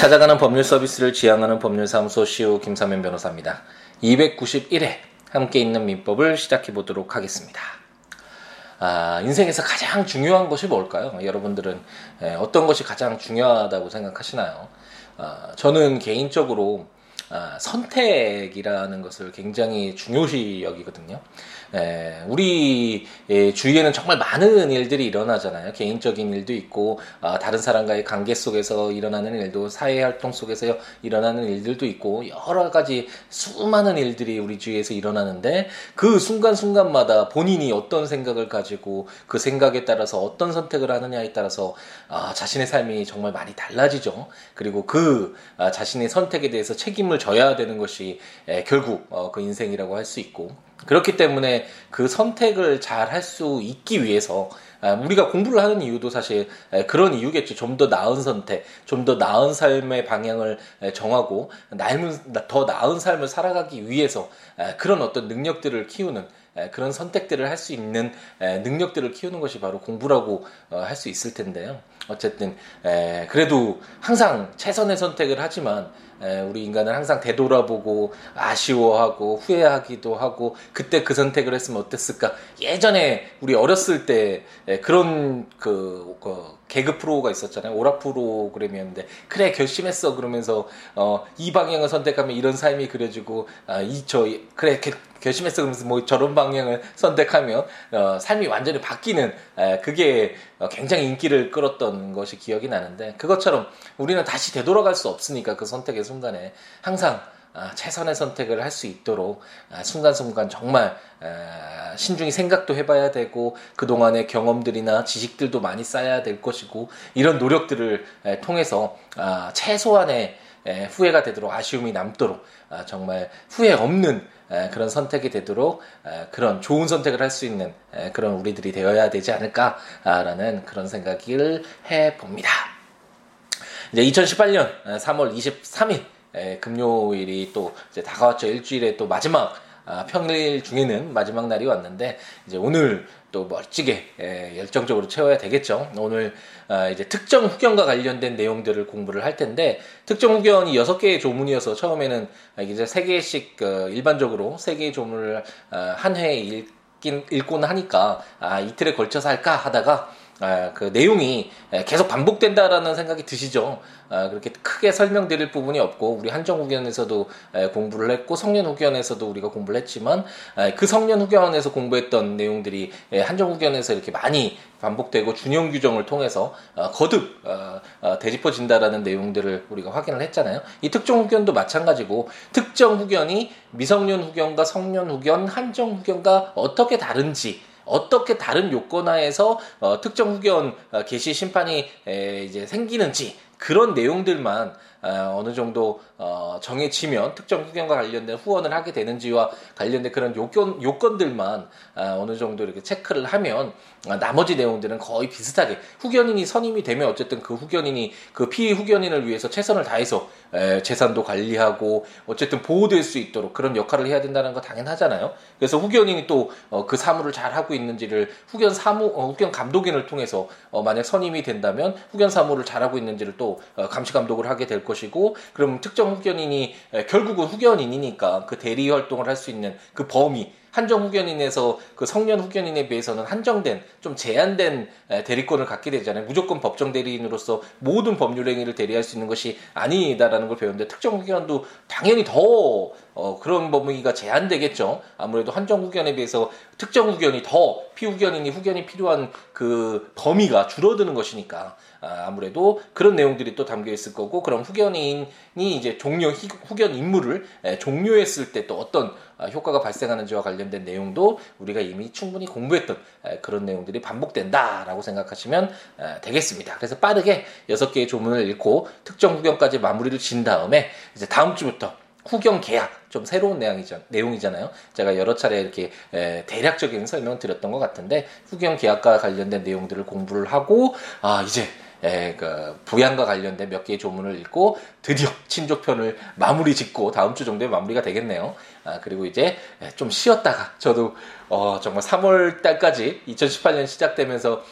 찾아가는 법률 서비스를 지향하는 법률사무소 시우 김삼현 변호사입니다. 291회 함께 있는 민법을 시작해 보도록 하겠습니다. 인생에서 가장 중요한 것이 뭘까요? 여러분들은 어떤 것이 가장 중요하다고 생각하시나요? 저는 개인적으로 선택이라는 것을 굉장히 중요시 여기거든요. 우리 주위에는 정말 많은 일들이 일어나잖아요. 개인적인 일도 있고 다른 사람과의 관계 속에서 일어나는 일도, 사회활동 속에서 일어나는 일들도 있고 여러 가지 수많은 일들이 우리 주위에서 일어나는데, 그 순간순간마다 본인이 어떤 생각을 가지고 그 생각에 따라서 어떤 선택을 하느냐에 따라서 자신의 삶이 정말 많이 달라지죠. 그리고 그 자신의 선택에 대해서 책임을 져야 되는 것이 결국 그 인생이라고 할 수 있고, 그렇기 때문에 그 선택을 잘 할 수 있기 위해서 우리가 공부를 하는 이유도 사실 그런 이유겠죠. 좀 더 나은 선택, 좀 더 나은 삶의 방향을 정하고 더 나은 삶을 살아가기 위해서 그런 어떤 능력들을 키우는, 그런 선택들을 할 수 있는 능력들을 키우는 것이 바로 공부라고 할 수 있을 텐데요. 어쨌든 그래도 항상 최선의 선택을 하지만 우리 인간은 항상 되돌아보고 아쉬워하고 후회하기도 하고, 그때 그 선택을 했으면 어땠을까, 예전에 우리 어렸을 때 그런 그 개그 프로가 있었잖아요. 오락 프로그램이었는데, 그래 결심했어 그러면서 이 방향을 선택하면 이런 삶이 그려지고, 그래 결심했어 그러면서 뭐 저런 방향을 선택하면 삶이 완전히 바뀌는, 그게 굉장히 인기를 끌었던 것이 기억이 나는데, 그것처럼 우리는 다시 되돌아갈 수 없으니까 그 선택의 순간에 항상 최선의 선택을 할 수 있도록 순간순간 정말 신중히 생각도 해봐야 되고, 그동안의 경험들이나 지식들도 많이 쌓아야 될 것이고, 이런 노력들을 통해서 최소한의 후회가 되도록, 아쉬움이 남도록, 정말 후회 없는 그런 선택이 되도록, 그런 좋은 선택을 할 수 있는 그런 우리들이 되어야 되지 않을까라는 그런 생각을 해봅니다. 이제 2018년 3월 23일 금요일이 또 이제 다가왔죠. 일주일의 또 마지막, 평일 중에는 마지막 날이 왔는데, 이제 오늘 또 멋지게 열정적으로 채워야 되겠죠. 오늘 이제 특정 후견과 관련된 내용들을 공부를 할 텐데, 특정 후견이 6개의 조문이어서 처음에는 이제 3개씩 일반적으로 3개의 조문을 한 회에 읽곤 하니까 이틀에 걸쳐서 할까 하다가, 그 내용이 계속 반복된다라는 생각이 드시죠. 그렇게 크게 설명드릴 부분이 없고, 우리 한정후견에서도 공부를 했고 성년후견에서도 우리가 공부를 했지만, 그 성년후견에서 공부했던 내용들이 한정후견에서 이렇게 많이 반복되고 준용 규정을 통해서 거듭 되짚어진다라는 내용들을 우리가 확인을 했잖아요. 이 특정 후견도 마찬가지고, 특정 후견이 미성년 후견과 성년 후견, 한정 후견과 어떻게 다른지, 어떻게 다른 요건 하에서 특정 후견 개시 심판이 이제 생기는지, 그런 내용들만 어느 정도 정해지면 특정 후견과 관련된 후원을 하게 되는지와 관련된 그런 요건들만 어느 정도 이렇게 체크를 하면, 나머지 내용들은 거의 비슷하게 후견인이 선임이 되면 어쨌든 그 후견인이 그 피후견인을 위해서 최선을 다해서 재산도 관리하고 어쨌든 보호될 수 있도록 그런 역할을 해야 된다는 거 당연하잖아요. 그래서 후견인이 또 그 사무를 잘 하고 있는지를 후견 감독인을 통해서 만약 선임이 된다면 후견 사무를 잘 하고 있는지를 또 감시 감독을 하게 될 것이고, 그럼 특정 후견인이 결국은 후견인이니까 그 대리 활동을 할 수 있는 그 범위, 한정 후견인에서 그 성년 후견인에 비해서는 한정된, 좀 제한된 대리권을 갖게 되잖아요. 무조건 법정 대리인으로서 모든 법률 행위를 대리할 수 있는 것이 아니다라는 걸 배웠는데, 특정 후견도 당연히 더 그런 범위가 제한되겠죠. 아무래도 한정 후견에 비해서 특정 후견이 더, 피후견인이 후견이 필요한 그 범위가 줄어드는 것이니까 아무래도 그런 내용들이 또 담겨 있을 거고, 그럼 후견인이 이제 후견 임무를 종료했을 때 또 어떤 효과가 발생하는지와 관련된 내용도 우리가 이미 충분히 공부했던 그런 내용들이 반복된다라고 생각하시면 되겠습니다. 그래서 빠르게 6개의 조문을 읽고 특정 후견까지 마무리를 진 다음에, 이제 다음 주부터 후견 계약, 좀 새로운 내용이잖아요. 제가 여러 차례 이렇게 대략적인 설명을 드렸던 것 같은데, 후경 계약과 관련된 내용들을 공부를 하고, 아, 이제 부양과 관련된 몇 개의 조문을 읽고 드디어 친족편을 마무리 짓고 다음 주 정도에 마무리가 되겠네요. 아, 그리고 이제 좀 쉬었다가 저도 정말 3월 달까지 2018년 시작되면서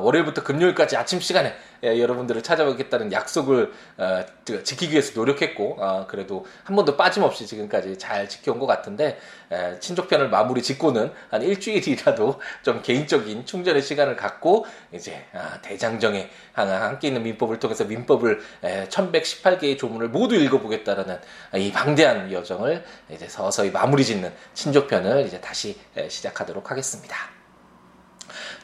월요일부터 금요일까지 아침 시간에 여러분들을 찾아뵙겠다는 약속을 지키기 위해서 노력했고, 그래도 한 번도 빠짐없이 지금까지 잘 지켜온 것 같은데, 친족편을 마무리 짓고는 한 일주일이라도 좀 개인적인 충전의 시간을 갖고 이제 대장정에 함께 있는 민법을 통해서 민법을 1118개의 조문을 모두 읽어보겠다라는 이 방대한 여정을 이제 서서히 마무리 짓는 친족편을 이제 다시 시작하도록 하겠습니다.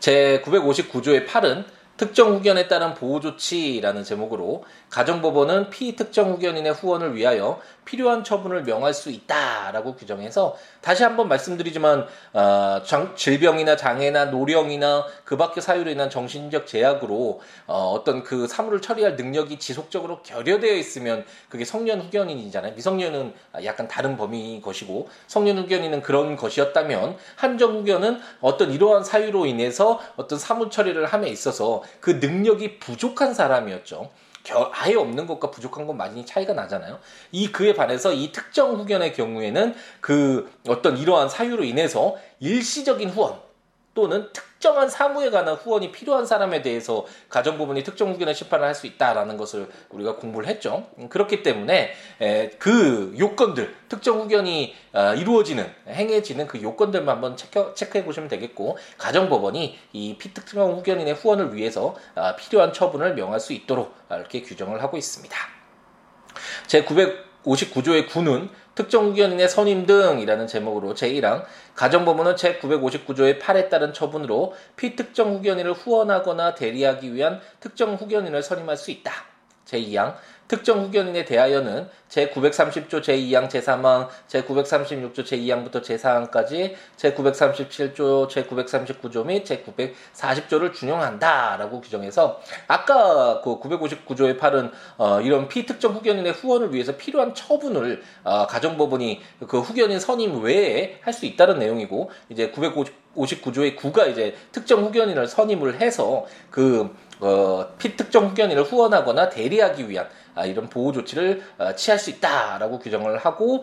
제 959조의 8은 특정 후견에 따른 보호조치라는 제목으로, 가정법원은 피특정 후견인의 후원을 위하여 필요한 처분을 명할 수 있다라고 규정해서, 다시 한번 말씀드리지만 질병이나 장애나 노령이나 그 밖의 사유로 인한 정신적 제약으로 어떤 그 사물을 처리할 능력이 지속적으로 결여되어 있으면 그게 성년 후견인이잖아요. 미성년은 약간 다른 범위인 것이고, 성년 후견인은 그런 것이었다면 한정 후견은 어떤 이러한 사유로 인해서 어떤 사물 처리를 함에 있어서 그 능력이 부족한 사람이었죠. 아예 없는 것과 부족한 건 많이 차이가 나잖아요. 이 그에 반해서 이 특정 후견의 경우에는 그 어떤 이러한 사유로 인해서 일시적인 후원 또는 특정한 사무에 관한 후원이 필요한 사람에 대해서 가정법원이 특정 후견의 심판을 할 수 있다라는 것을 우리가 공부를 했죠. 그렇기 때문에 그 요건들, 특정 후견이 이루어지는, 행해지는 그 요건들만 한번 체크해 보시면 되겠고, 가정법원이 이 피특정 후견인의 후원을 위해서 필요한 처분을 명할 수 있도록 이렇게 규정을 하고 있습니다. 제 959조의 9는 특정 후견인의 선임 등이라는 제목으로, 제1항 가정법원은 제 959조의 8에 따른 처분으로 피특정 후견인을 후원하거나 대리하기 위한 특정 후견인을 선임할 수 있다. 제2항 특정 후견인에 대하여는 제 930조 제2항 제3항 제 936조 제2항부터 제4항까지 제 937조 제 939조 및 제 940조를 준용한다라고 규정해서, 아까 그 959조의 8은 이런 피특정 후견인의 후원을 위해서 필요한 처분을 가정법원이 그 후견인 선임 외에 할 수 있다는 내용이고, 이제 959조의 9가 이제 특정 후견인을 선임을 해서 그 피특정 후견인을 후원하거나 대리하기 위한 이런 보호 조치를 취할 수 있다라고 규정을 하고,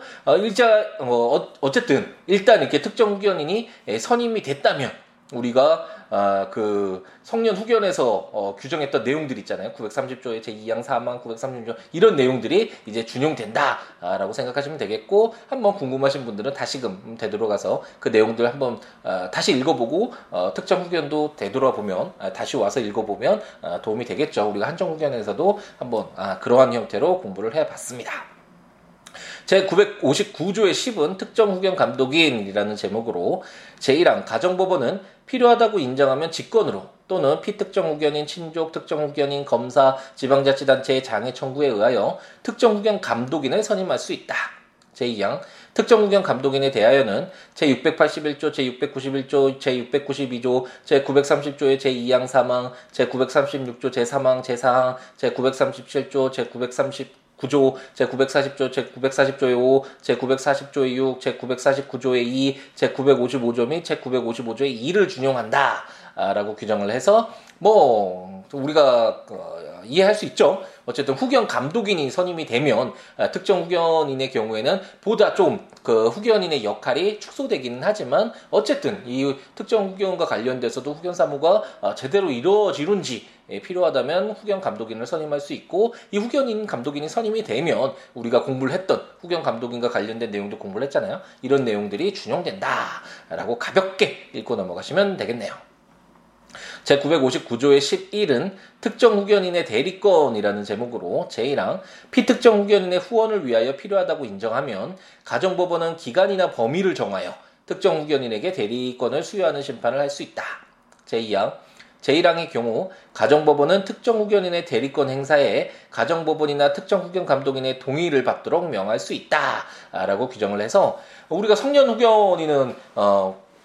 어쨌든 일단 이렇게 특정 후견인이 선임이 됐다면 우리가 그 성년 후견에서 규정했던 내용들 있잖아요. 930조의 제2항 4항 936조 이런 내용들이 이제 준용된다라고 생각하시면 되겠고, 한번 궁금하신 분들은 다시금 되돌아가서 그 내용들 한번 다시 읽어보고, 특정 후견도 되돌아보면 다시 와서 읽어보면 도움이 되겠죠. 우리가 한정 후견에서도 한번 그러한 형태로 공부를 해봤습니다. 제 959조의 10은 특정 후견 감독인이라는 제목으로, 제1항 가정법원은 필요하다고 인정하면 직권으로 또는 피특정 후견인, 친족, 특정 후견인, 검사, 지방자치단체의 장애 청구에 의하여 특정 후견 감독인을 선임할 수 있다. 제2항 특정 후견 감독인에 대하여는 제681조, 제691조, 제692조, 제930조의 제2항 3항, 제936조 제3항, 제4항, 제937조, 제939조, 제940조, 제940조의 5, 제940조의 6, 제949조의 2, 제955조 및 제955조의 2를 준용한다 라고 규정을 해서, 뭐 우리가 이해할 수 있죠. 어쨌든 후견 감독인이 선임이 되면 특정 후견인의 경우에는 보다 좀 그 후견인의 역할이 축소되기는 하지만, 어쨌든 이 특정 후견과 관련돼서도 후견 사무가 제대로 이루어지는지 필요하다면 후견 감독인을 선임할 수 있고, 이 후견인 감독인이 선임이 되면 우리가 공부를 했던 후견 감독인과 관련된 내용도 공부를 했잖아요. 이런 내용들이 준용된다라고 가볍게 읽고 넘어가시면 되겠네요. 제959조의 11은 특정 후견인의 대리권이라는 제목으로, 제1항 피특정 후견인의 후원을 위하여 필요하다고 인정하면 가정법원은 기간이나 범위를 정하여 특정 후견인에게 대리권을 수여하는 심판을 할 수 있다. 제2항 제1항의 경우 가정법원은 특정 후견인의 대리권 행사에 가정법원이나 특정 후견 감독인의 동의를 받도록 명할 수 있다 라고 규정을 해서, 우리가 성년 후견인은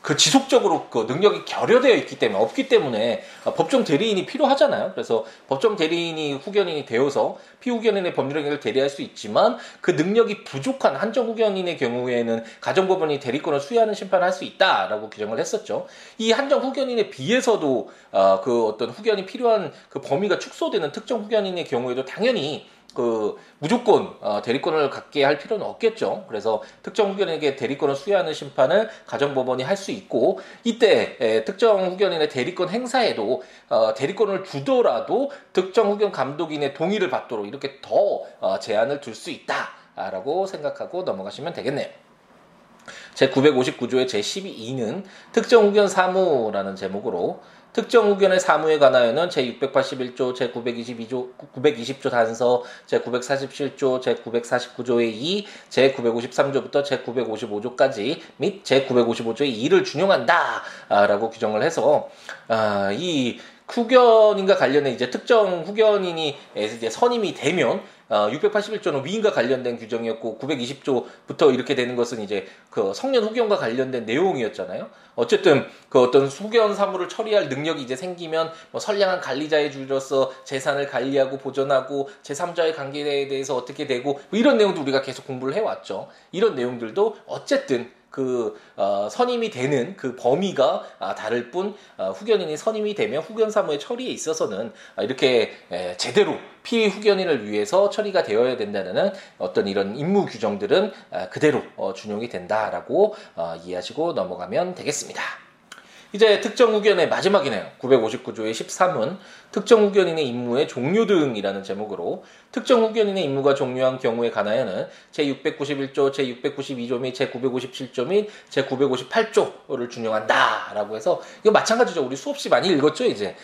그 지속적으로 그 능력이 결여되어 있기 때문에 없기 때문에 법정 대리인이 필요하잖아요. 그래서 법정 대리인이 후견인이 되어서 피후견인의 법률행위를 대리할 수 있지만 그 능력이 부족한 한정 후견인의 경우에는 가정법원이 대리권을 수여하는 심판을 할 수 있다라고 규정을 했었죠. 이 한정 후견인에 비해서도 그 어떤 후견이 필요한 그 범위가 축소되는 특정 후견인의 경우에도 당연히 그 무조건 대리권을 갖게 할 필요는 없겠죠. 그래서 특정 후견인에게 대리권을 수여하는 심판을 가정법원이 할 수 있고, 이때 특정 후견인의 대리권 행사에도 대리권을 주더라도 특정 후견 감독인의 동의를 받도록 이렇게 더 제한을 둘 수 있다라고 생각하고 넘어가시면 되겠네요. 제959조의 제12(2)는 특정 후견 사무라는 제목으로 특정 후견의 사무에 관하여는 제681조, 제922조, 920조 단서, 제947조, 제949조의 2, 제953조부터 제955조까지 및 제955조의 2를 준용한다라고 규정을 해서 이 후견인과 관련해 이제 특정 후견인이 이제 선임이 되면 681조는 위임과 관련된 규정이었고 920조부터 이렇게 되는 것은 이제 그 성년 후견과 관련된 내용이었잖아요. 어쨌든 그 어떤 후견 사무를 처리할 능력이 이제 생기면 뭐 선량한 관리자의 줄로서 재산을 관리하고 보존하고 제3자의 관계에 대해서 어떻게 되고 뭐 이런 내용도 우리가 계속 공부를 해왔죠. 이런 내용들도 어쨌든 그 선임이 되는 그 범위가 다를 뿐 후견인이 선임이 되면 후견 사무의 처리에 있어서는 이렇게 제대로 피해 후견인을 위해서 처리가 되어야 된다는 어떤 이런 임무 규정들은 그대로 준용이 된다라고 이해하시고 넘어가면 되겠습니다. 이제 특정 후견의 마지막이네요. 959조의 13은 특정 후견인의 임무의 종료 등이라는 제목으로 특정 후견인의 임무가 종료한 경우에 관하여는 제691조, 제692조 및 제957조 및 제958조를 준용한다라고 해서 이거 마찬가지죠. 우리 수없이 많이 읽었죠. 이제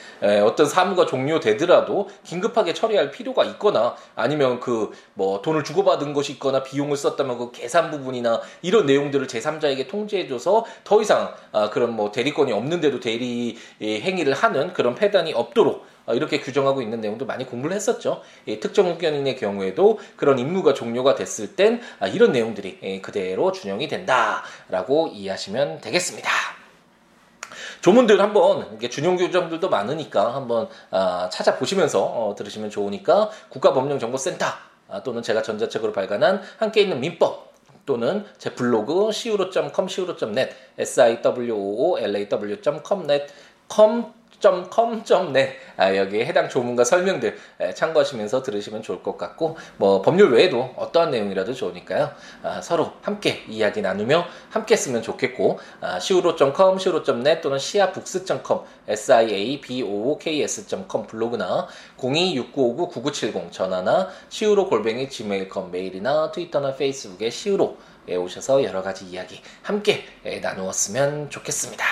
어떤 사무가 종료되더라도 긴급하게 처리할 필요가 있거나 아니면 그 뭐 돈을 주고받은 것이 있거나 비용을 썼다면 그 계산 부분이나 이런 내용들을 제3자에게 통지해줘서 더 이상 그런 뭐 대리권이 없는데도 대리 행위를 하는 그런 폐단이 없도록 이렇게 규정하고 있는 내용도 많이 공부를 했었죠. 특정 후견인의 경우에도 그런 임무가 종료가 됐을 땐 이런 내용들이 그대로 준용이 된다라고 이해하시면 되겠습니다. 조문들 한번 준용 규정들도 많으니까 한번 찾아보시면서 들으시면 좋으니까 국가법령정보센터 또는 제가 전자책으로 발간한 함께 있는 민법 또는 제 블로그 siuro.com, siuro.net, siwolaw.com.net 여기에 해당 조문과 설명들 참고하시면서 들으시면 좋을 것 같고, 뭐 법률 외에도 어떠한 내용이라도 좋으니까요. 서로 함께 이야기 나누며 함께 쓰면 좋겠고, siuro.com, siuro.net 또는 siabooks.com, siabooks.com 블로그나 026959-9970 전화나 siuro@gmail.com 메일이나 트위터나 페이스북에 siuro에 오셔서 여러 가지 이야기 함께 나누었으면 좋겠습니다.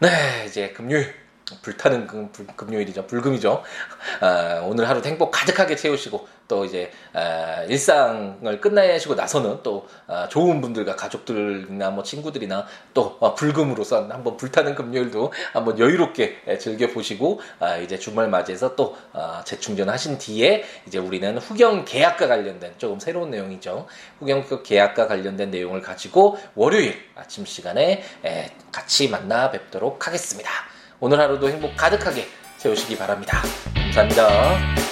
네, 이제 금요일. 불타는 금요일이죠. 불금이죠. 오늘 하루 행복 가득하게 채우시고 또 이제 일상을 끝내시고 나서는 또 좋은 분들과 가족들이나 뭐 친구들이나 또 불금으로서 한번 불타는 금요일도 한번 여유롭게 즐겨보시고 이제 주말 맞이해서 또 재충전하신 뒤에 이제 우리는 후견 계약과 관련된 조금 새로운 내용이죠. 후견 계약과 관련된 내용을 가지고 월요일 아침 시간에 같이 만나 뵙도록 하겠습니다. 오늘 하루도 행복 가득하게 채우시기 바랍니다. 감사합니다.